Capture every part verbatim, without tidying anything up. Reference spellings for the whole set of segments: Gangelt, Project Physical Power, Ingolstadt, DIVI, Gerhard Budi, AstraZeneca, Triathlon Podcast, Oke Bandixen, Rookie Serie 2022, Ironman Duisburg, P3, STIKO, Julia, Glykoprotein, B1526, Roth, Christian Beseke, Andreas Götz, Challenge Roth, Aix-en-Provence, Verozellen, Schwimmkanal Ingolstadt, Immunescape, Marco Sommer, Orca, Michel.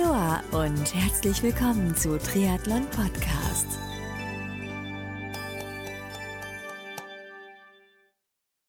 Aloha und herzlich willkommen zu Triathlon Podcast.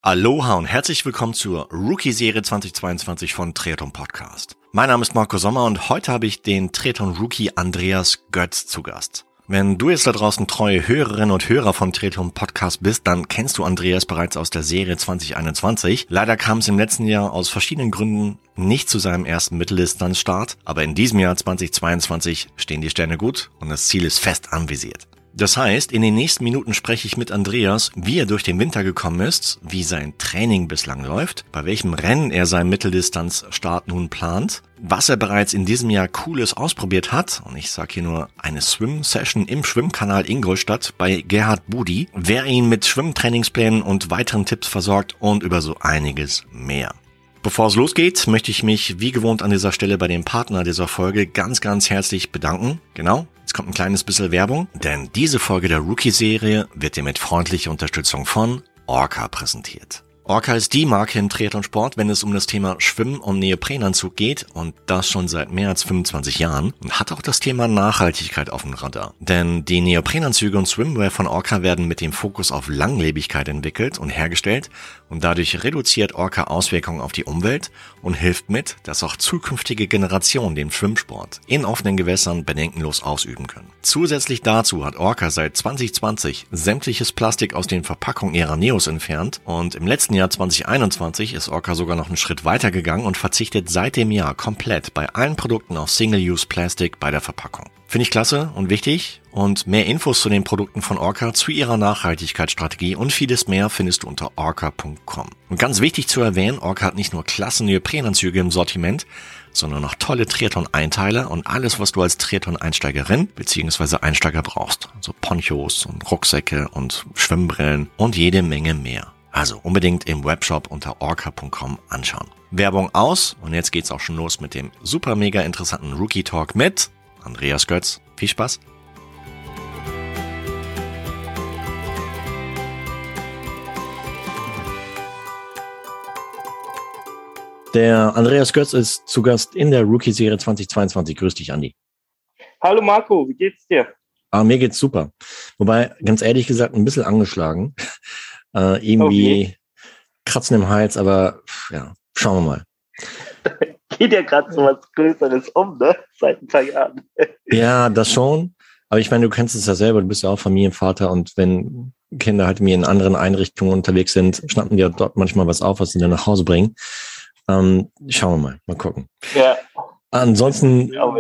Aloha und herzlich willkommen zur Rookie Serie zweitausendzweiundzwanzig von Triathlon Podcast. Mein Name ist Marco Sommer und heute habe ich den Triathlon Rookie Andreas Götz zu Gast. Wenn du jetzt da draußen treue Hörerinnen und Hörer von Triathlon Podcast bist, dann kennst du Andreas bereits aus der Serie zweitausendeinundzwanzig. Leider kam es im letzten Jahr aus verschiedenen Gründen nicht zu seinem ersten Mitteldistanzstart, aber in diesem Jahr zweitausendzweiundzwanzig stehen die Sterne gut und das Ziel ist fest anvisiert. Das heißt, in den nächsten Minuten spreche ich mit Andreas, wie er durch den Winter gekommen ist, wie sein Training bislang läuft, bei welchem Rennen er seinen Mitteldistanzstart nun plant, was er bereits in diesem Jahr Cooles ausprobiert hat, und ich sage hier nur eine Swim-Session im Schwimmkanal Ingolstadt bei Gerhard Budi, wer ihn mit Schwimmtrainingsplänen und weiteren Tipps versorgt und über so einiges mehr. Bevor es losgeht, möchte ich mich wie gewohnt an dieser Stelle bei dem Partner dieser Folge ganz, ganz herzlich bedanken. Genau, jetzt kommt ein kleines bisschen Werbung, denn diese Folge der Rookie-Serie wird dir mit freundlicher Unterstützung von Orca präsentiert. Orca ist die Marke im Triathlonsport, wenn es um das Thema Schwimmen und Neoprenanzug geht, und das schon seit mehr als fünfundzwanzig Jahren, und hat auch das Thema Nachhaltigkeit auf dem Radar. Denn die Neoprenanzüge und Swimwear von Orca werden mit dem Fokus auf Langlebigkeit entwickelt und hergestellt, und dadurch reduziert Orca Auswirkungen auf die Umwelt und hilft mit, dass auch zukünftige Generationen den Schwimmsport in offenen Gewässern bedenkenlos ausüben können. Zusätzlich dazu hat Orca seit zwanzig zwanzig sämtliches Plastik aus den Verpackungen ihrer Neos entfernt, und im letzten Jahr zweitausendeinundzwanzig ist Orca sogar noch einen Schritt weiter gegangen und verzichtet seit dem Jahr komplett bei allen Produkten auf Single-Use-Plastik bei der Verpackung. Finde ich klasse und wichtig, und mehr Infos zu den Produkten von Orca, zu ihrer Nachhaltigkeitsstrategie und vieles mehr findest du unter orca punkt com. Und ganz wichtig zu erwähnen, Orca hat nicht nur klasse Neoprenanzüge im Sortiment, sondern noch tolle Triathlon-Einteiler und alles, was du als Triathlon-Einsteigerin bzw. Einsteiger brauchst. So Ponchos und Rucksäcke und Schwimmbrillen und jede Menge mehr. Also unbedingt im Webshop unter orca punkt com anschauen. Werbung aus, und jetzt geht's auch schon los mit dem super mega interessanten Rookie Talk mit Andreas Götz. Viel Spaß! Der Andreas Götz ist zu Gast in der Rookie Serie zweitausendzweiundzwanzig. Grüß dich, Andi. Hallo Marco, wie geht's dir? Ah, mir geht's super. Wobei, ganz ehrlich gesagt, ein bisschen angeschlagen. Äh, irgendwie okay. Kratzen im Hals, aber ja, schauen wir mal. Geht ja gerade so was Größeres um, ne? Seit ein paar Jahren. Ja, das schon. Aber ich meine, du kennst es ja selber, du bist ja auch Familienvater, und wenn Kinder halt mir in anderen Einrichtungen unterwegs sind, schnappen die ja dort manchmal was auf, was sie dann nach Hause bringen. Ähm, schauen wir mal, mal gucken. Ja. Ansonsten, ja,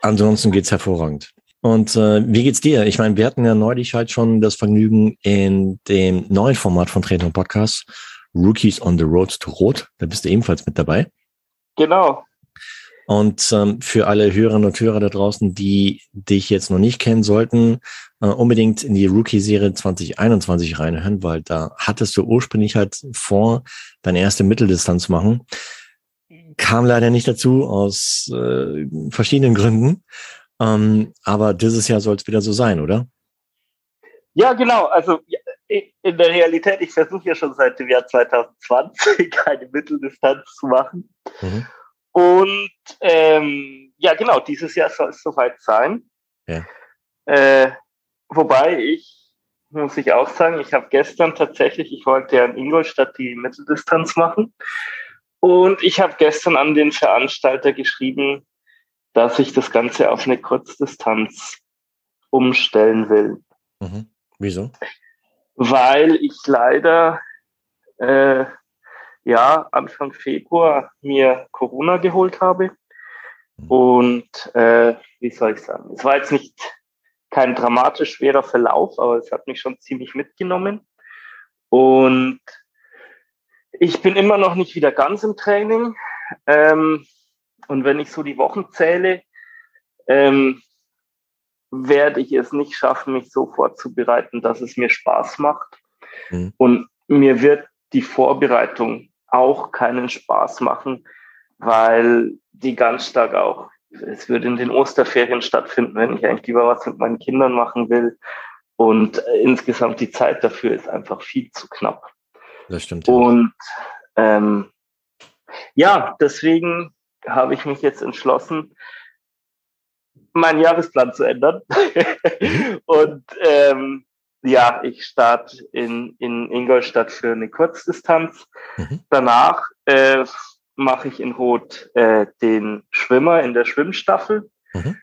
ansonsten geht's hervorragend. Und äh, wie geht's dir? Ich meine, wir hatten ja neulich halt schon das Vergnügen, in dem neuen Format von Triathlon Podcast, Rookies on the Road to Roth, da bist du ebenfalls mit dabei. Genau. Und ähm, für alle Hörerinnen und Hörer da draußen, die dich jetzt noch nicht kennen sollten, äh, unbedingt in die Rookie-Serie zweitausendeinundzwanzig reinhören, weil da hattest du ursprünglich halt vor, deine erste Mitteldistanz zu machen. Kam leider nicht dazu, aus äh, verschiedenen Gründen. Ähm, aber dieses Jahr soll es wieder so sein, oder? Ja, genau. Also in der Realität, ich versuche ja schon seit dem Jahr zweitausendzwanzig eine Mitteldistanz zu machen. Mhm. Und ähm, ja, genau, dieses Jahr soll es soweit sein. Ja. Äh, wobei ich, muss ich auch sagen, ich habe gestern tatsächlich, ich wollte ja in Ingolstadt die Mitteldistanz machen. Und ich habe gestern an den Veranstalter geschrieben, dass ich das Ganze auf eine Kurzdistanz umstellen will. Mhm. Wieso? Weil ich leider äh, ja Anfang Februar mir Corona geholt habe. Mhm. Und äh, wie soll ich sagen, es war jetzt nicht kein dramatisch schwerer Verlauf, aber es hat mich schon ziemlich mitgenommen. Und ich bin immer noch nicht wieder ganz im Training. Ähm, Und wenn ich so die Wochen zähle, ähm, werde ich es nicht schaffen, mich so vorzubereiten, dass es mir Spaß macht. Mhm. Und mir wird die Vorbereitung auch keinen Spaß machen, weil die ganz stark auch, es würde in den Osterferien stattfinden, wenn ich eigentlich lieber was mit meinen Kindern machen will. Und äh, insgesamt die Zeit dafür ist einfach viel zu knapp. Das stimmt. Ja. Und ähm, ja, deswegen habe ich mich jetzt entschlossen, meinen Jahresplan zu ändern. Und ähm, ja, ich starte in, in Ingolstadt für eine Kurzdistanz. Mhm. Danach äh, mache ich in Roth äh, den Schwimmer in der Schwimmstaffel. Mhm.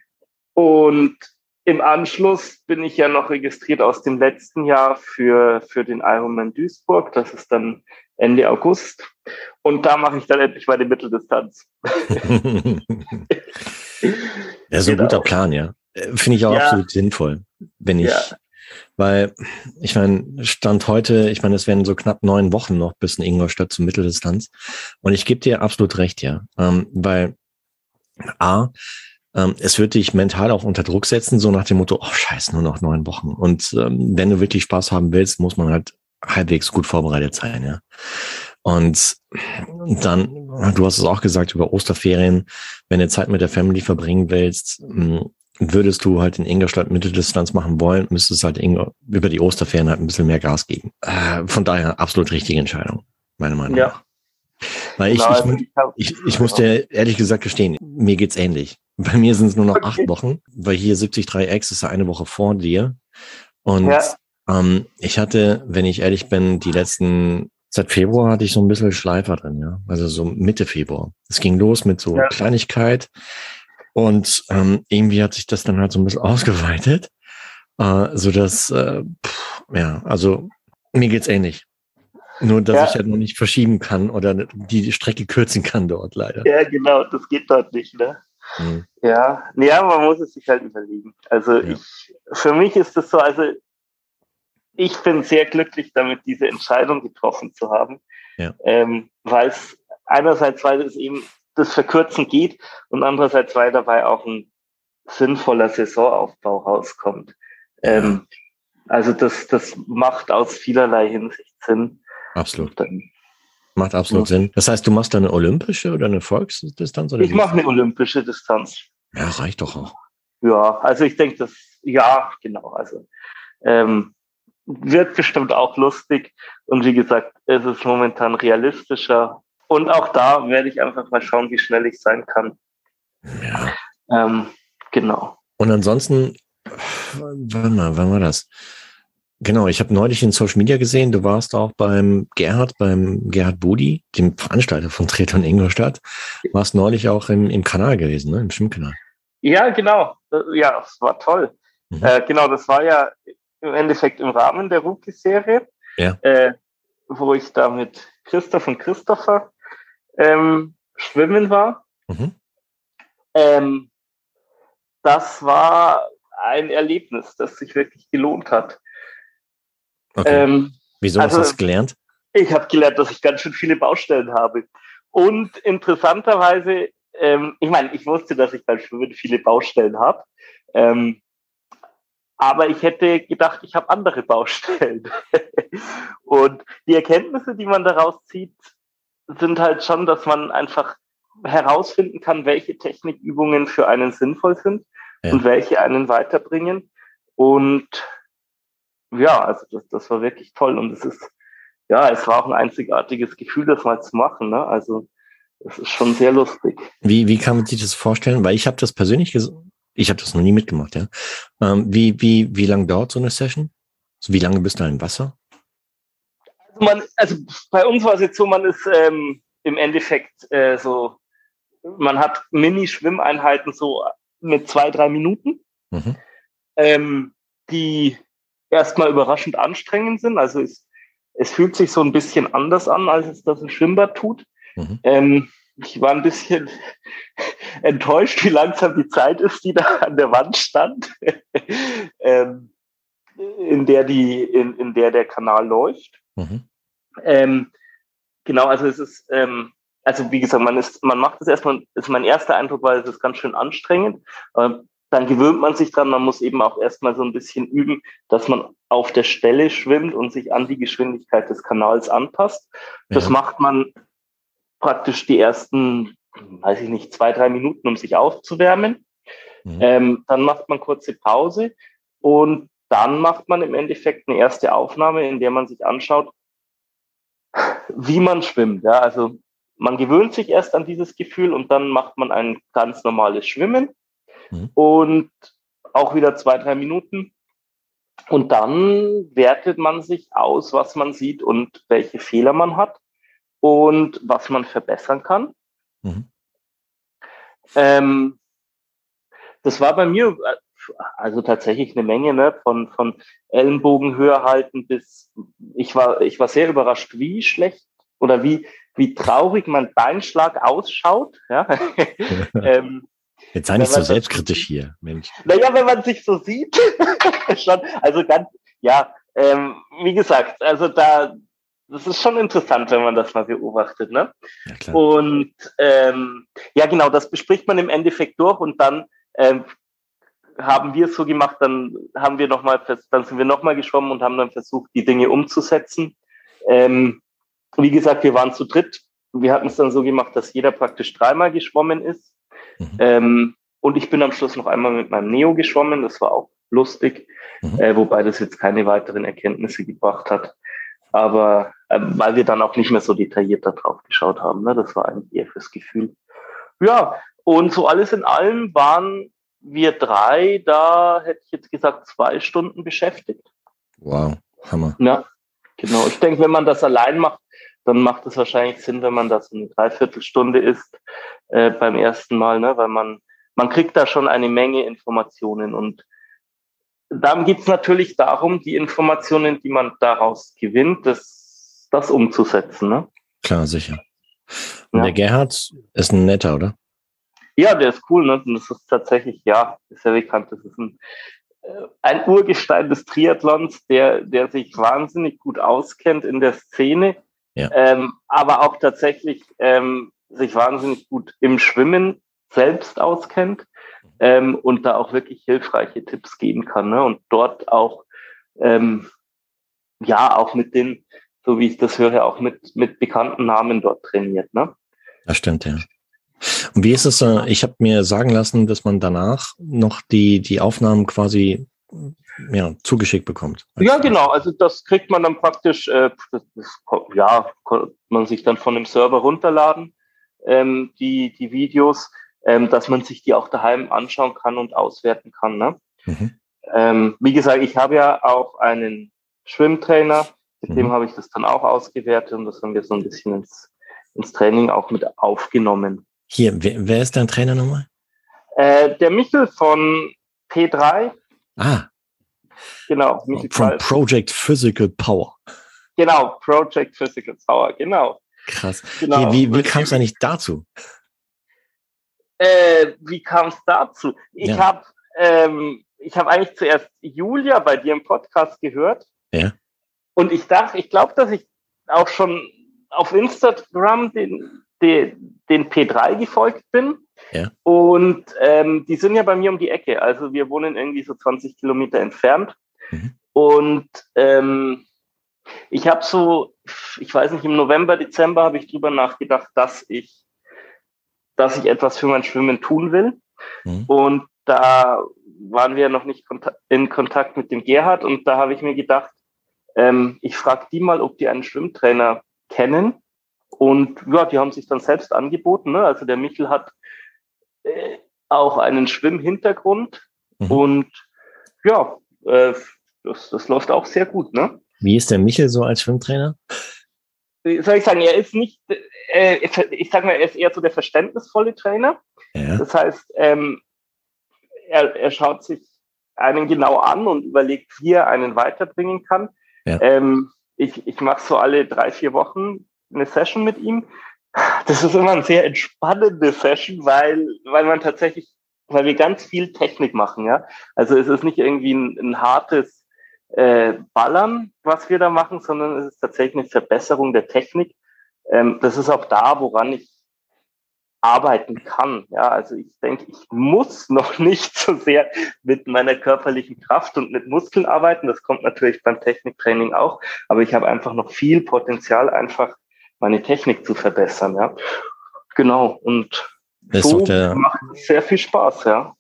Und im Anschluss bin ich ja noch registriert aus dem letzten Jahr für, für den Ironman Duisburg. Das ist dann Ende August. Und da mache ich dann endlich mal die Mitteldistanz. Ja, so ein genau. guter Plan, ja. Finde ich auch ja. absolut sinnvoll, wenn ich, ja. weil ich meine, Stand heute, ich meine, es werden so knapp neun Wochen noch bis in Ingolstadt zur Mitteldistanz. Und ich gebe dir absolut recht, ja, ähm, weil A, es wird dich mental auch unter Druck setzen, so nach dem Motto, oh scheiße, nur noch neun Wochen. Und ähm, wenn du wirklich Spaß haben willst, muss man halt halbwegs gut vorbereitet sein, ja. Und dann, du hast es auch gesagt, über Osterferien, wenn du Zeit mit der Family verbringen willst, würdest du halt in Ingolstadt Mitteldistanz machen wollen, müsstest halt Ingo- über die Osterferien halt ein bisschen mehr Gas geben. Äh, von daher absolut richtige Entscheidung, meiner Meinung ja. nach. Weil ich, genau, ich, ich, ich muss dir ehrlich gesagt gestehen, mir geht's ähnlich. Bei mir sind es nur noch okay. acht Wochen, weil hier siebzig drei X ist ja eine Woche vor dir. Und ja. ähm, ich hatte, wenn ich ehrlich bin, die letzten, seit Februar hatte ich so ein bisschen Schleifer drin, ja. Also so Mitte Februar. Es ging los mit so ja. Kleinigkeit und ähm, irgendwie hat sich das dann halt so ein bisschen ausgeweitet. Äh, sodass, äh, pff, ja, also mir geht's ähnlich. Nur, dass ja. ich halt noch nicht verschieben kann oder die Strecke kürzen kann dort leider. Ja, genau, das geht dort nicht, ne? Mhm. Ja, ja, man muss es sich halt überlegen. Also ja. ich, für mich ist das so, also ich bin sehr glücklich damit, diese Entscheidung getroffen zu haben, ja. ähm, weil es einerseits, weil es eben das Verkürzen geht und andererseits, weil dabei auch ein sinnvoller Saisonaufbau rauskommt. Ja. Ähm, also das, das macht aus vielerlei Hinsicht Sinn. Absolut. Macht absolut ja. Sinn. Das heißt, du machst da eine olympische oder eine Volksdistanz? Oder ich mache eine olympische Distanz. Ja, reicht doch auch. Ja, also ich denke, das, ja, genau. Also ähm, wird bestimmt auch lustig. Und wie gesagt, es ist momentan realistischer. Und auch da werde ich einfach mal schauen, wie schnell ich sein kann. Ja. Ähm, genau. Und ansonsten, warte mal, wann war das? Genau, ich habe neulich in Social Media gesehen, du warst auch beim Gerhard, beim Gerhard Budi, dem Veranstalter von Triathlon Ingolstadt, warst neulich auch im, im Kanal gewesen, ne? Im Schwimmkanal. Ja, genau. Ja, das war toll. Mhm. Äh, genau, das war ja im Endeffekt im Rahmen der Rookie Serie, ja. äh, wo ich da mit Christoph und Christopher ähm, schwimmen war. Mhm. Ähm, das war ein Erlebnis, das sich wirklich gelohnt hat. Okay. Ähm, Wieso also, hast du das gelernt? Ich habe gelernt, dass ich ganz schön viele Baustellen habe. Und interessanterweise, ähm, ich meine, ich wusste, dass ich beim Schwimmen viele Baustellen habe. Ähm, aber ich hätte gedacht, ich habe andere Baustellen. Und die Erkenntnisse, die man daraus zieht, sind halt schon, dass man einfach herausfinden kann, welche Technikübungen für einen sinnvoll sind ja. und welche einen weiterbringen. Und ja, also das, das war wirklich toll und es ist, ja, es war auch ein einzigartiges Gefühl, das mal zu machen, ne? Also das ist schon sehr lustig. Wie, wie kann man sich das vorstellen? Weil ich habe das persönlich, ges- ich habe das noch nie mitgemacht, ja. Ähm, wie wie, wie lange dauert so eine Session? Also wie lange bist du im Wasser? Also, man, also bei uns war es jetzt so, man ist ähm, im Endeffekt äh, so, man hat Mini-Schwimmeinheiten so mit zwei, drei Minuten, mhm. ähm, die erstmal überraschend anstrengend sind. Also es, es fühlt sich so ein bisschen anders an, als es das im Schwimmbad tut. Mhm. Ähm, ich war ein bisschen enttäuscht, wie langsam die Zeit ist, die da an der Wand stand, ähm, in der die, in, in der der Kanal läuft. Mhm. Ähm, genau, also es ist, ähm, also wie gesagt, man ist, man macht es erstmal, ist mein erster Eindruck, weil es ist ganz schön anstrengend. Ähm, Dann gewöhnt man sich dran, man muss eben auch erstmal so ein bisschen üben, dass man auf der Stelle schwimmt und sich an die Geschwindigkeit des Kanals anpasst. Ja. Das macht man praktisch die ersten, weiß ich nicht, zwei, drei Minuten, um sich aufzuwärmen. Mhm. Ähm, dann macht man kurze Pause und dann macht man im Endeffekt eine erste Aufnahme, in der man sich anschaut, wie man schwimmt. Ja, also man gewöhnt sich erst an dieses Gefühl und dann macht man ein ganz normales Schwimmen. mhm. und auch wieder zwei, drei Minuten. Und dann wertet man sich aus, was man sieht und welche Fehler man hat und was man verbessern kann. Mhm. Ähm, das war bei mir also tatsächlich eine Menge, ne? Von, von Ellenbogenhöhe halten bis, ich war, ich war sehr überrascht, wie schlecht oder wie, wie traurig mein Beinschlag ausschaut. Ja? ähm, Jetzt sei nicht so selbstkritisch hier, Mensch. Naja, wenn man sich so sieht, schon, also ganz, ja, ähm, wie gesagt, also da, das ist schon interessant, wenn man das mal beobachtet, ne? Ja, klar. Und ähm, ja, genau, das bespricht man im Endeffekt durch und dann ähm, haben wir es so gemacht, dann haben wir nochmal, dann sind wir nochmal geschwommen und haben dann versucht, die Dinge umzusetzen. Ähm, wie gesagt, wir waren zu dritt. Wir hatten es dann so gemacht, dass jeder praktisch dreimal geschwommen ist. Mhm. Ähm, und ich bin am Schluss noch einmal mit meinem Neo geschwommen, das war auch lustig, mhm. äh, wobei das jetzt keine weiteren Erkenntnisse gebracht hat, aber äh, weil wir dann auch nicht mehr so detailliert da drauf geschaut haben, ne? Das war eigentlich eher fürs Gefühl. Ja, und so alles in allem waren wir drei, da hätte ich jetzt gesagt, zwei Stunden beschäftigt. Wow, Hammer. Ja, genau. Ich denke, wenn man das allein macht, dann macht es wahrscheinlich Sinn, wenn man das eine Dreiviertelstunde ist äh, beim ersten Mal, ne? Weil man man kriegt da schon eine Menge Informationen und dann geht es natürlich darum, die Informationen, die man daraus gewinnt, das, das umzusetzen. Ne? Klar, sicher. Und ja. Der Gerhard ist ein netter, oder? Ja, der ist cool, ne? Und das ist tatsächlich, ja, ist ja bekannt, das ist ein ein Urgestein des Triathlons, der der sich wahnsinnig gut auskennt in der Szene. Ja. Ähm, aber auch tatsächlich ähm, sich wahnsinnig gut im Schwimmen selbst auskennt ähm, und da auch wirklich hilfreiche Tipps geben kann, ne? Und dort auch ähm, ja auch mit den, so wie ich das höre, auch mit mit bekannten Namen dort trainiert, ne? Das stimmt, ja. Und wie ist es? Äh, ich habe mir sagen lassen, dass man danach noch die die Aufnahmen quasi ja, zugeschickt bekommt. Ja, genau. Also das kriegt man dann praktisch, äh, das, das, ja, kann man sich dann von dem Server runterladen, ähm, die, die Videos, ähm, dass man sich die auch daheim anschauen kann und auswerten kann. Ne? Mhm. Ähm, wie gesagt, ich habe ja auch einen Schwimmtrainer, mit mhm. dem habe ich das dann auch ausgewertet und das haben wir so ein bisschen ins, ins Training auch mit aufgenommen. Hier, wer, wer ist dein Trainer nochmal? Äh, der Michel von P drei. Ah, genau. Von Project Physical Power. Genau, Project Physical Power, genau. Krass. Genau. Wie, wie, wie kam es eigentlich dazu? Äh, wie kam es dazu? Ich ja. habe ähm, hab eigentlich zuerst Julia bei dir im Podcast gehört. Ja. Und ich dachte, ich glaube, dass ich auch schon auf Instagram den, den, den P drei gefolgt bin. Ja. Und ähm, die sind ja bei mir um die Ecke. Also wir wohnen irgendwie so zwanzig Kilometer entfernt. Mhm. Und ähm, ich habe so, ich weiß nicht, im November, Dezember habe ich drüber nachgedacht, dass ich, dass ich etwas für mein Schwimmen tun will. Mhm. Und da waren wir ja noch nicht konta- in Kontakt mit dem Gerhard. Und da habe ich mir gedacht, ähm, ich frage die mal, ob die einen Schwimmtrainer kennen. Und ja, die haben sich dann selbst angeboten. Ne? Also der Michel hat äh, auch einen Schwimmhintergrund. Mhm. Und ja, äh, das, das läuft auch sehr gut. Ne? Wie ist der Michel so als Schwimmtrainer? Soll ich sagen, er ist nicht, äh, ich sag mal, er ist eher so der verständnisvolle Trainer. Ja. Das heißt, ähm, er, er schaut sich einen genau an und überlegt, wie er einen weiterbringen kann. Ja. Ähm, ich ich mache so alle drei, vier Wochen eine Session mit ihm. Das ist immer eine sehr entspannende Session, weil, weil man tatsächlich, weil wir ganz viel Technik machen, ja. Also es ist nicht irgendwie ein, ein hartes äh, Ballern, was wir da machen, sondern es ist tatsächlich eine Verbesserung der Technik. Ähm, das ist auch da, woran ich arbeiten kann, ja. Also ich denke, ich muss noch nicht so sehr mit meiner körperlichen Kraft und mit Muskeln arbeiten. Das kommt natürlich beim Techniktraining auch, aber ich habe einfach noch viel Potenzial, einfach meine Technik zu verbessern, ja. Genau, und das so der, macht sehr viel Spaß, ja.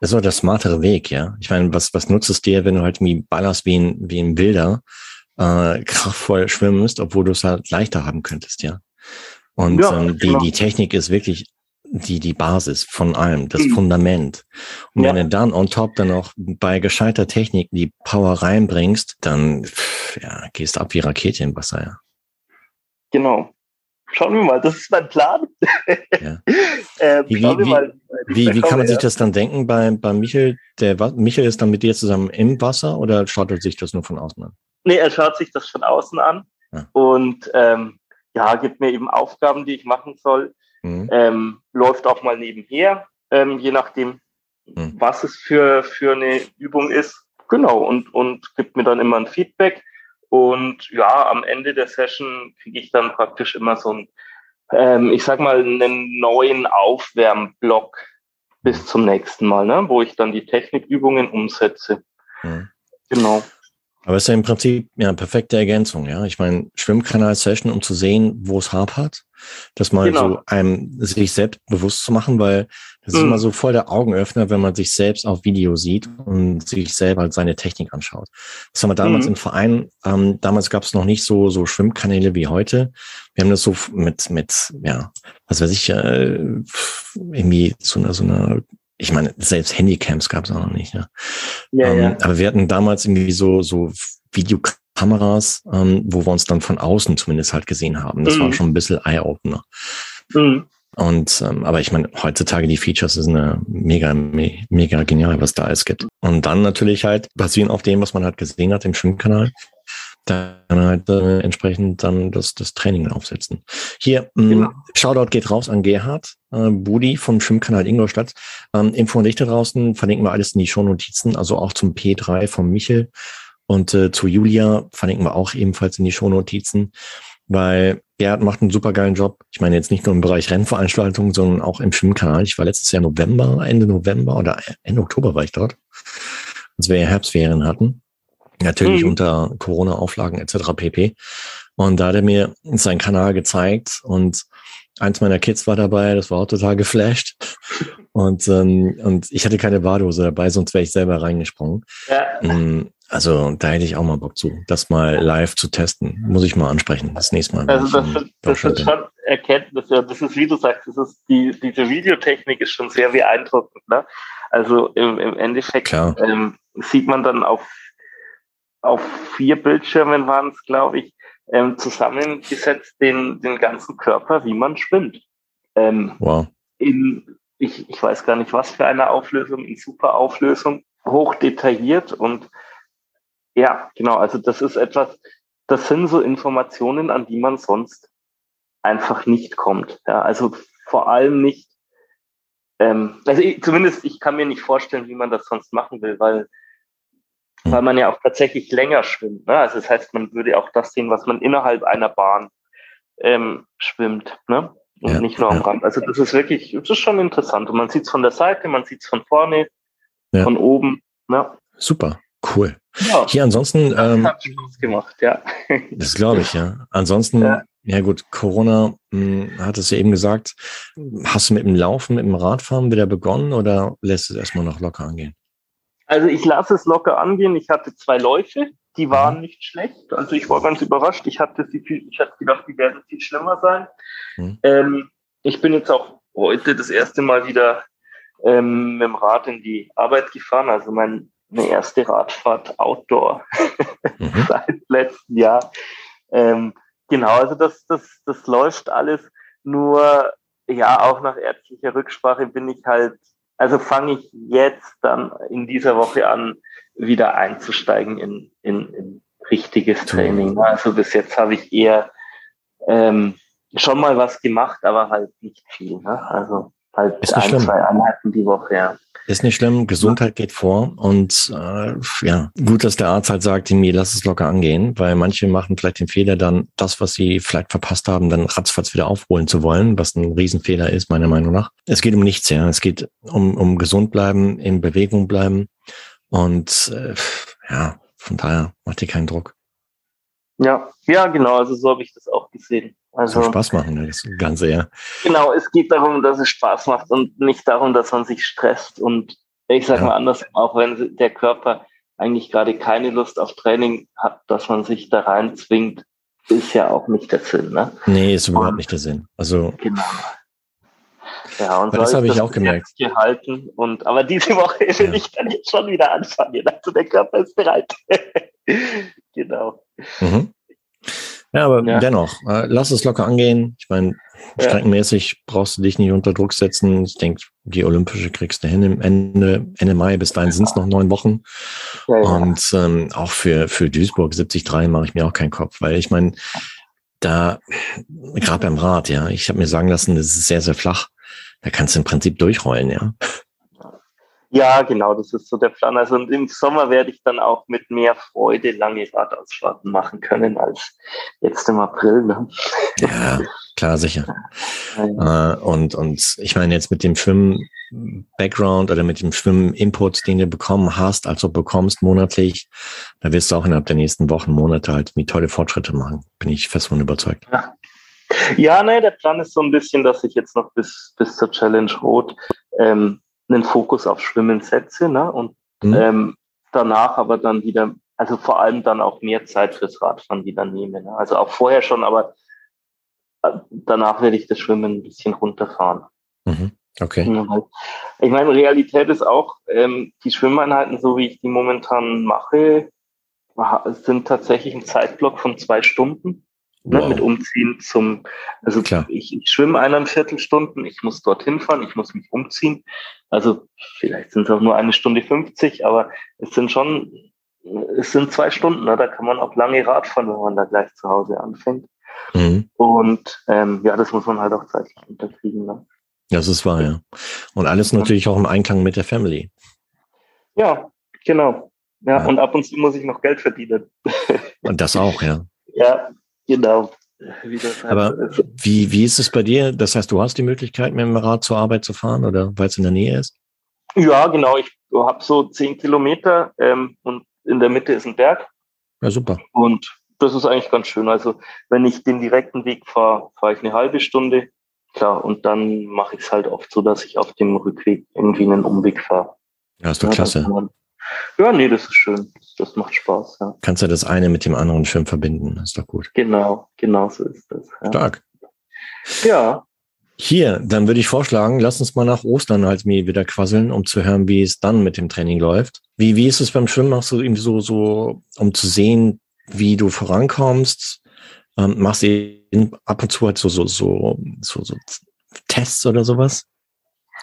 Das ist doch der smartere Weg, ja. Ich meine, was, was nutzt es dir, wenn du halt wie ballerst wie ein, wie ein Bilder, äh, kraftvoll schwimmst, obwohl du es halt leichter haben könntest, ja. Und ja, ähm, die, genau. die Technik ist wirklich die, die Basis von allem, das Fundament. Und ja. wenn du dann on top dann auch bei gescheiter Technik die Power reinbringst, dann pff, ja, gehst ab wie Rakete im Wasser, ja. Genau. Schauen wir mal, das ist mein Plan. Ja. ähm, wie, schauen wir wie, mal, wie, wie kann man ja. sich das dann denken bei, bei Michel? Der Michel ist dann mit dir zusammen im Wasser oder schaut er sich das nur von außen an? Nee, er schaut sich das von außen an ja. und ähm, ja, gibt mir eben Aufgaben, die ich machen soll. Mhm. Ähm, läuft auch mal nebenher, ähm, je nachdem, mhm. was es für, für eine Übung ist. Genau, und, und gibt mir dann immer ein Feedback. Und ja, am Ende der Session kriege ich dann praktisch immer so einen, ähm, ich sag mal, einen neuen Aufwärmblock bis zum nächsten Mal, ne? Wo ich dann die Technikübungen umsetze. Mhm. Genau. Aber es ist ja im Prinzip ja perfekte Ergänzung, ja. Ich meine, Schwimmkanal-Session, um zu sehen, wo es hapert, das mal genau. so einem sich selbst bewusst zu machen, weil das mhm. ist immer so voll der Augenöffner, wenn man sich selbst auf Video sieht und sich selber halt seine Technik anschaut. Das haben wir damals mhm. im Verein, ähm, damals gab es noch nicht so so Schwimmkanäle wie heute. Wir haben das so mit mit ja, was weiß ich, äh, irgendwie so einer so einer ich meine, selbst Handycams gab es auch noch nicht. Ne? Ja, ähm, ja. Aber wir hatten damals irgendwie so, so Videokameras, ähm, wo wir uns dann von außen zumindest halt gesehen haben. Das mhm. war schon ein bisschen Eye-Opener. Mhm. Und, ähm, aber ich meine, heutzutage die Features ist eine mega, me- mega genial, was da alles gibt. Und dann natürlich halt basierend auf dem, was man halt gesehen hat im Schwimmkanal, dann halt äh, entsprechend dann das, das Training aufsetzen. Hier, ähm, genau. Shoutout geht raus an Gerhard äh, Budi vom Schwimmkanal Ingolstadt. Ähm, Info und Licht da draußen verlinken wir alles in die Shownotizen, also auch zum P drei von Michel und äh, zu Julia verlinken wir auch ebenfalls in die Shownotizen, weil Gerhard macht einen supergeilen Job. Ich meine jetzt nicht nur im Bereich Rennveranstaltungen, sondern auch im Schwimmkanal. Ich war letztes Jahr November, Ende November oder Ende Oktober war ich dort, als wir Herbstferien hatten. Natürlich mhm. unter Corona-Auflagen et cetera pp. Und da hat er mir seinen Kanal gezeigt und eins meiner Kids war dabei, das war auch total geflasht. Und ähm, und ich hatte keine Badehose dabei, sonst wäre ich selber reingesprungen. Ja. Also da hätte ich auch mal Bock zu, das mal live zu testen. Muss ich mal ansprechen, das nächste Mal. Also das, schon, das ist schon Erkenntnis, ja, das ist, wie du sagst, das ist die, diese Videotechnik ist schon sehr beeindruckend. Ne? Also im, im Endeffekt ähm, sieht man dann auf auf vier Bildschirmen waren es, glaube ich, ähm, zusammengesetzt den, den ganzen Körper, wie man schwimmt. Ähm, wow. In, ich, ich weiß gar nicht, was für eine Auflösung, in super Auflösung, hoch detailliert und ja, genau, also das ist etwas, das sind so Informationen, an die man sonst einfach nicht kommt. Ja, also vor allem nicht, ähm, also ich, zumindest ich kann mir nicht vorstellen, wie man das sonst machen will, weil weil man ja auch tatsächlich länger schwimmt. Ne? Also das heißt, man würde auch das sehen, was man innerhalb einer Bahn ähm, schwimmt, ne? Und ja, nicht nur am ja. Rand. Also das ist wirklich, das ist schon interessant. Und man sieht es von der Seite, man sieht es von vorne, ja. von oben. Ne? Super, cool. Ja. Hier ansonsten... Ähm, das hat Spaß gemacht, ja. Das glaube ich, ja. Ansonsten, ja, ja gut, Corona, mh, hat es ja eben gesagt, hast du mit dem Laufen, mit dem Radfahren wieder begonnen oder lässt es erstmal noch locker angehen? Also ich lasse es locker angehen. Ich hatte zwei Läufe, die waren nicht schlecht. Also ich war ganz überrascht. Ich hatte sie viel, ich hatte gedacht, die werden viel schlimmer sein. Mhm. Ähm, ich bin jetzt auch heute das erste Mal wieder ähm, mit dem Rad in die Arbeit gefahren. Also meine erste Radfahrt Outdoor mhm. seit letztem Jahr. Ähm, genau, also das, das, das läuft alles. Nur ja, auch nach ärztlicher Rücksprache bin ich halt. Also fange ich jetzt dann in dieser Woche an, wieder einzusteigen in, in, in richtiges Training. Also bis jetzt habe ich eher ähm, schon mal was gemacht, aber halt nicht viel. Ne? Also halt ein, schlimm. zwei Einheiten die Woche. Ja. Ist nicht schlimm, Gesundheit geht vor und äh, ja, gut, dass der Arzt halt sagt, mir lass es locker angehen, weil manche machen vielleicht den Fehler dann, das, was sie vielleicht verpasst haben, dann ratzfatz wieder aufholen zu wollen, was ein Riesenfehler ist, meiner Meinung nach. Es geht um nichts, ja, es geht um um gesund bleiben, in Bewegung bleiben und äh, ja, von daher macht ihr keinen Druck. Ja, ja, genau, also so habe ich das auch gesehen. Also soll Spaß machen, das Ganze, ja. Genau, es geht darum, dass es Spaß macht und nicht darum, dass man sich stresst. Und ich sage ja. mal anders, auch wenn der Körper eigentlich gerade keine Lust auf Training hat, dass man sich da reinzwingt, ist ja auch nicht der Sinn, ne? Nee, ist überhaupt und, nicht der Sinn. Also genau. Ja, und so das habe ich, hab ich auch gemerkt. Gehalten und, aber diese Woche will ja. ich dann jetzt schon wieder anfangen. Also der Körper ist bereit. Genau. Mhm. Ja, aber ja. dennoch, äh, lass es locker angehen. Ich meine, ja. streckenmäßig brauchst du dich nicht unter Druck setzen. Ich denke, die Olympische kriegst du hin im Ende, Ende Mai. Bis dahin ja. sind es noch neun Wochen. Ja, ja. Und ähm, auch für, für Duisburg siebzig drei mache ich mir auch keinen Kopf, weil ich meine, da, gerade beim Rad, ja, ich habe mir sagen lassen, das ist sehr, sehr flach. Da kannst du im Prinzip durchrollen, ja. Ja, genau, das ist so der Plan. Also im Sommer werde ich dann auch mit mehr Freude lange Radausfahrten machen können als jetzt im April. Ne? Ja, klar, sicher. Ja. Äh, und, und ich meine jetzt mit dem Schwimmen-Background oder mit dem Schwimmen-Input, den du bekommen hast, also bekommst monatlich, da wirst du auch innerhalb der nächsten Wochen, Monate halt tolle Fortschritte machen. Bin ich fest von überzeugt. Ja. Ja, nein, der Plan ist so ein bisschen, dass ich jetzt noch bis, bis zur Challenge Roth ähm, einen Fokus auf Schwimmen setze, ne? Und mhm. ähm, danach aber dann wieder, also vor allem dann auch mehr Zeit fürs Radfahren wieder nehme. Ne? Also auch vorher schon, aber danach werde ich das Schwimmen ein bisschen runterfahren. Mhm. Okay. Ich meine, Realität ist auch, ähm, die Schwimmeinheiten, so wie ich die momentan mache, sind tatsächlich ein Zeitblock von zwei Stunden. Ne, wow. Mit Umziehen zum, also Klar. ich, ich schwimme eineinviertel Stunden, ich muss dorthin fahren, ich muss mich umziehen. Also vielleicht sind es auch nur eine Stunde fünfzig, aber es sind schon, es sind zwei Stunden, ne? Da kann man auch lange Rad fahren, wenn man da gleich zu Hause anfängt. Mhm. Und ähm, ja, das muss man halt auch zeitlich unterkriegen. Ne? Das ist wahr, ja. Und alles natürlich auch im Einklang mit der Family. Ja, genau. Ja, ja. Und ab und zu muss ich noch Geld verdienen. Und das auch, ja. Ja. Genau. Wie das heißt. Aber wie, wie ist es bei dir? Das heißt, du hast die Möglichkeit, mit dem Rad zur Arbeit zu fahren oder weil es in der Nähe ist? Ja, genau. Ich habe so zehn Kilometer ähm, und in der Mitte ist ein Berg. Ja, super. Und das ist eigentlich ganz schön. Also wenn ich den direkten Weg fahre, fahre ich eine halbe Stunde. Klar, und dann mache ich es halt oft so, dass ich auf dem Rückweg irgendwie einen Umweg fahre. Ja, ist doch ja, klasse. Ja, nee, das ist schön. Das macht Spaß, ja. Kannst du das eine mit dem anderen schön verbinden, das ist doch gut. Genau, genau so ist das. Ja. Stark. Ja. Hier, dann würde ich vorschlagen, lass uns mal nach Ostern halt mir wieder quasseln, um zu hören, wie es dann mit dem Training läuft. Wie, wie ist es beim Schwimmen? Machst du irgendwie so, so, um zu sehen, wie du vorankommst? Ähm, machst du ab und zu halt so, so, so, so, so Tests oder sowas?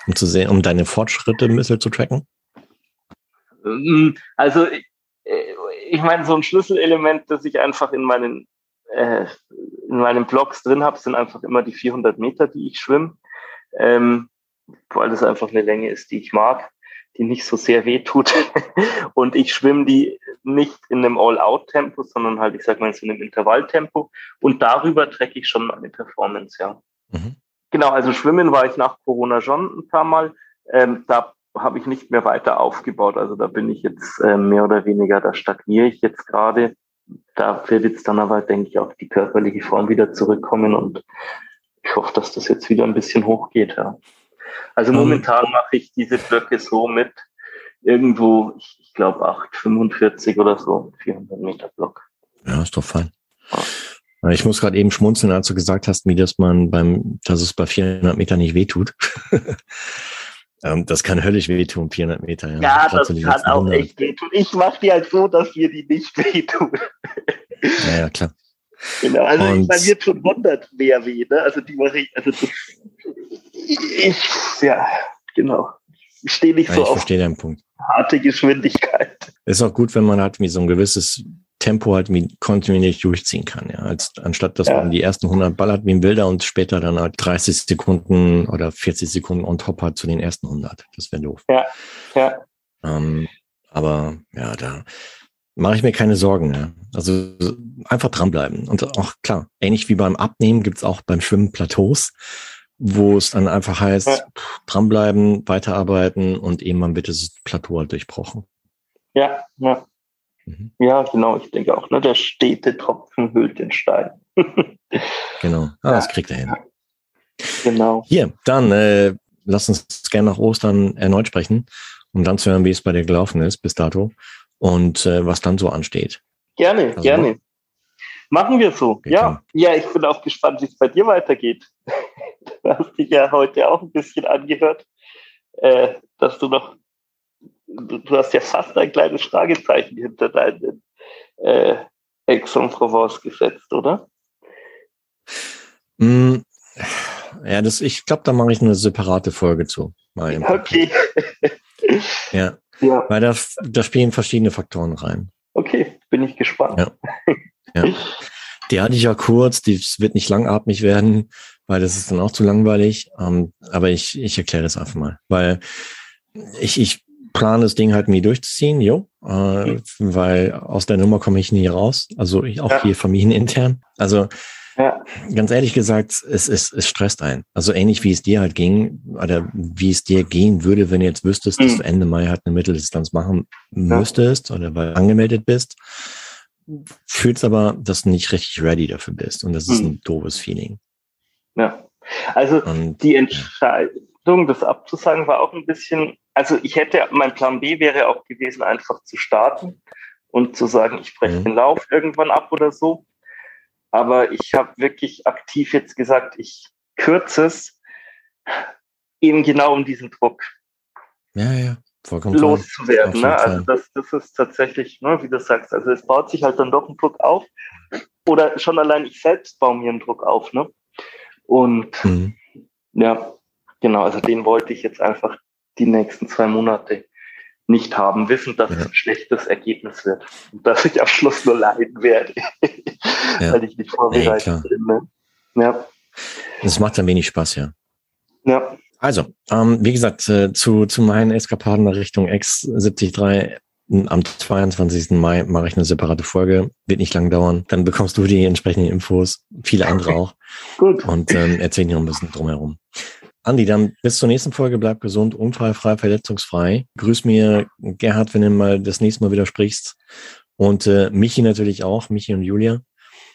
Um zu sehen, um deine Fortschritte ein bisschen zu tracken? Also ich meine, so ein Schlüsselelement, das ich einfach in meinen äh, in meinen Blogs drin habe, sind einfach immer die vierhundert Meter, die ich schwimme, ähm, weil das einfach eine Länge ist, die ich mag, die nicht so sehr weh tut. Und ich schwimme die nicht in einem All-Out-Tempo, sondern halt, ich sag mal, in einem Intervalltempo. Und darüber tracke ich schon meine Performance, ja. Mhm. Genau, also schwimmen war ich nach Corona schon ein paar Mal. Ähm, da habe ich nicht mehr weiter aufgebaut. Also da bin ich jetzt äh, mehr oder weniger, da stagniere ich jetzt gerade. Da wird jetzt dann aber, denke ich, auch die körperliche Form wieder zurückkommen und ich hoffe, dass das jetzt wieder ein bisschen hochgeht. Ja. Also mhm. momentan mache ich diese Blöcke so mit irgendwo, ich, ich glaube, acht fünfundvierzig oder so, vierhundert Meter Block. Ja, ist doch fein. Ja. Ich muss gerade eben schmunzeln, als du gesagt hast, wie dass man beim, dass es bei vierhundert Metern nicht wehtut. Das kann höllisch wehtun, vierhundert Meter. Ja, ja das kann auch hundert echt wehtun. Ich mache die halt so, dass wir die nicht wehtun. Ja, ja, klar. Genau, also und ich meine, jetzt schon hundert mehr weh, ne? Also die mache ich, also das, ich, ja, genau. Ich stehe nicht ja, so ich auf deinen Punkt. Harte Geschwindigkeit. Ist auch gut, wenn man halt mit so ein gewisses Tempo halt mit kontinuierlich durchziehen kann, ja. Als, anstatt, dass ja. man die ersten hundert ballert wie ein Bilder und später dann halt dreißig Sekunden oder vierzig Sekunden on top hat zu den ersten hundert. Das wäre doof. Ja, ja. Ähm, aber ja, da mache ich mir keine Sorgen, ja. Also einfach dranbleiben. Und auch klar, ähnlich wie beim Abnehmen gibt es auch beim Schwimmen Plateaus, wo es dann einfach heißt, ja. pff, dranbleiben, weiterarbeiten und eben man wird das Plateau halt durchbrochen. Ja, ja. Ja, genau, ich denke auch, ne? Der stete Tropfen hüllt den Stein. Genau, ah, das kriegt er hin. Genau. Hier, dann äh, lass uns gerne nach Ostern erneut sprechen, um dann zu hören, wie es bei dir gelaufen ist bis dato und äh, was dann so ansteht. Gerne, also, gerne. Machen wir so. Ja, klar. Ja, ich bin auch gespannt, wie es bei dir weitergeht. Du hast dich ja heute auch ein bisschen angehört, äh, dass du noch, du, du hast ja fast ein kleines Fragezeichen hinter deinen äh, Aix-en-Provence gesetzt, oder? Mm, ja, das, ich glaube, da mache ich eine separate Folge zu. Okay. Ja. Ja, weil da, da spielen verschiedene Faktoren rein. Okay, bin ich gespannt. Ja. Ja. Die hatte ich ja kurz, die wird nicht langatmig werden, weil das ist dann auch zu langweilig. Um, aber ich, ich erkläre das einfach mal, weil ich, ich plane das Ding halt mir durchzuziehen, jo, äh, weil aus der Nummer komme ich nie raus. Also ich, auch ja. hier familienintern. Also ja. Ganz ehrlich gesagt, es, es, es stresst einen. Also ähnlich wie es dir halt ging, oder wie es dir gehen würde, wenn du jetzt wüsstest, dass du Ende Mai halt eine Mitteldistanz machen müsstest oder weil du angemeldet bist, fühlst aber, dass du nicht richtig ready dafür bist. Und das ist ein doofes Feeling. Ja, also und, die Entscheidung, das abzusagen, war auch ein bisschen, also ich hätte, mein Plan B wäre auch gewesen, einfach zu starten und zu sagen, ich breche den Lauf irgendwann ab oder so. Aber ich habe wirklich aktiv jetzt gesagt, ich kürze es eben genau um diesen Druck ja, ja. Vollkommen loszuwerden. Ne? Also das, das ist tatsächlich, ne, wie du sagst, also es baut sich halt dann doch ein Druck auf. Oder schon allein ich selbst baue mir einen Druck auf. Ne? Und mhm. ja, genau, also den wollte ich jetzt einfach die nächsten zwei Monate nicht haben, wissen, dass ja. es ein schlechtes Ergebnis wird und dass ich am Schluss nur leiden werde, ja. weil ich nicht vorbereitet nee, bin. Ne? Ja. Das macht dann wenig Spaß, ja. Ja. Also, ähm, wie gesagt, äh, zu, zu meinen Eskapaden Richtung X siebzig drei am zweiundzwanzigsten Mai mache ich eine separate Folge, wird nicht lang dauern. Dann bekommst du die entsprechenden Infos, viele andere auch. Gut. Und ähm, erzähl dir noch ein bisschen drumherum. Andi, dann bis zur nächsten Folge. Bleib gesund, unfallfrei, verletzungsfrei. Grüß mir Gerhard, wenn du mal das nächste Mal wieder sprichst. Und äh, Michi natürlich auch, Michi und Julia.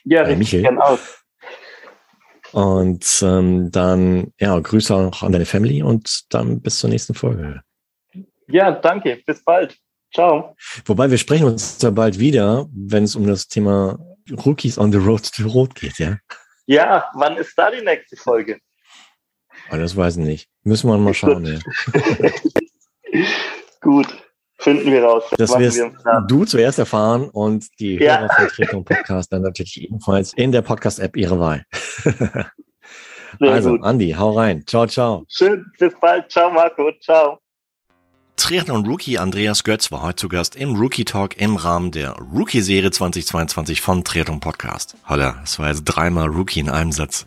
Ja, äh, Michel. Genau. Und ähm, dann, ja, Grüße auch an deine Family und dann bis zur nächsten Folge. Ja, danke. Bis bald. Ciao. Wobei, wir sprechen uns da bald wieder, wenn es um das Thema Rookies on the Road to Roth geht, ja? Ja, wann ist da die nächste Folge? Oh, das weiß ich nicht. Müssen wir mal schauen. Ja. Gut, finden wir raus. Das, das wirst wir du zuerst erfahren und die ja. Hörer von Triathlon Podcast dann natürlich ebenfalls in der Podcast-App ihrer Wahl. Also, gut. Andi, hau rein. Ciao, ciao. Schön, bis bald. Ciao, Marco. Ciao. Triathlon-Rookie Andreas Götz war heute zu Gast im Rookie-Talk im Rahmen der Rookie Serie zweitausendzweiundzwanzig von Triathlon Podcast. Holla, es war jetzt dreimal Rookie in einem Satz.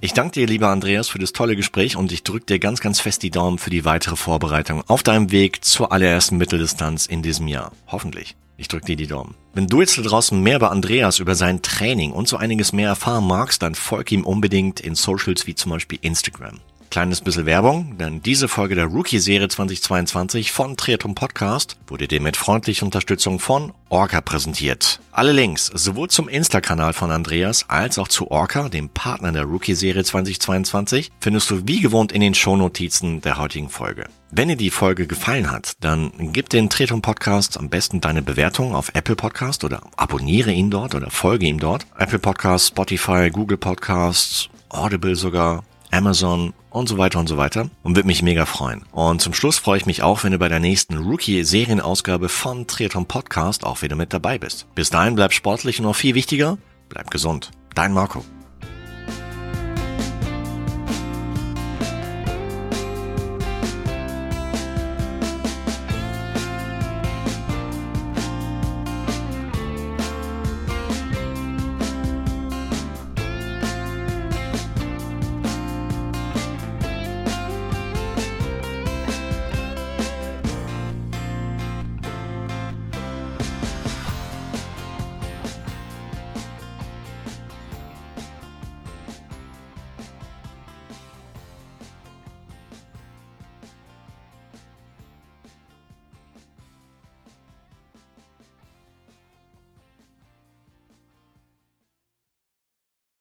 Ich danke dir, lieber Andreas, für das tolle Gespräch und ich drücke dir ganz, ganz fest die Daumen für die weitere Vorbereitung auf deinem Weg zur allerersten Mitteldistanz in diesem Jahr. Hoffentlich. Ich drücke dir die Daumen. Wenn du jetzt da draußen mehr über Andreas, über sein Training und so einiges mehr erfahren magst, dann folg ihm unbedingt in Socials wie zum Beispiel Instagram. Kleines bisschen Werbung, denn diese Folge der Rookie-Serie zweitausendzweiundzwanzig von Triathlon Podcast wurde dir mit freundlicher Unterstützung von Orca präsentiert. Alle Links sowohl zum Insta-Kanal von Andreas als auch zu Orca, dem Partner der Rookie-Serie zweitausendzweiundzwanzig, findest du wie gewohnt in den Shownotizen der heutigen Folge. Wenn dir die Folge gefallen hat, dann gib den Triathlon Podcast am besten deine Bewertung auf Apple Podcast oder abonniere ihn dort oder folge ihm dort. Apple Podcasts, Spotify, Google Podcasts, Audible sogar, Amazon und so weiter und so weiter und würde mich mega freuen. Und zum Schluss freue ich mich auch, wenn du bei der nächsten Rookie-Serienausgabe von Triathlon Podcast auch wieder mit dabei bist. Bis dahin bleib sportlich und noch viel wichtiger, bleib gesund. Dein Marco.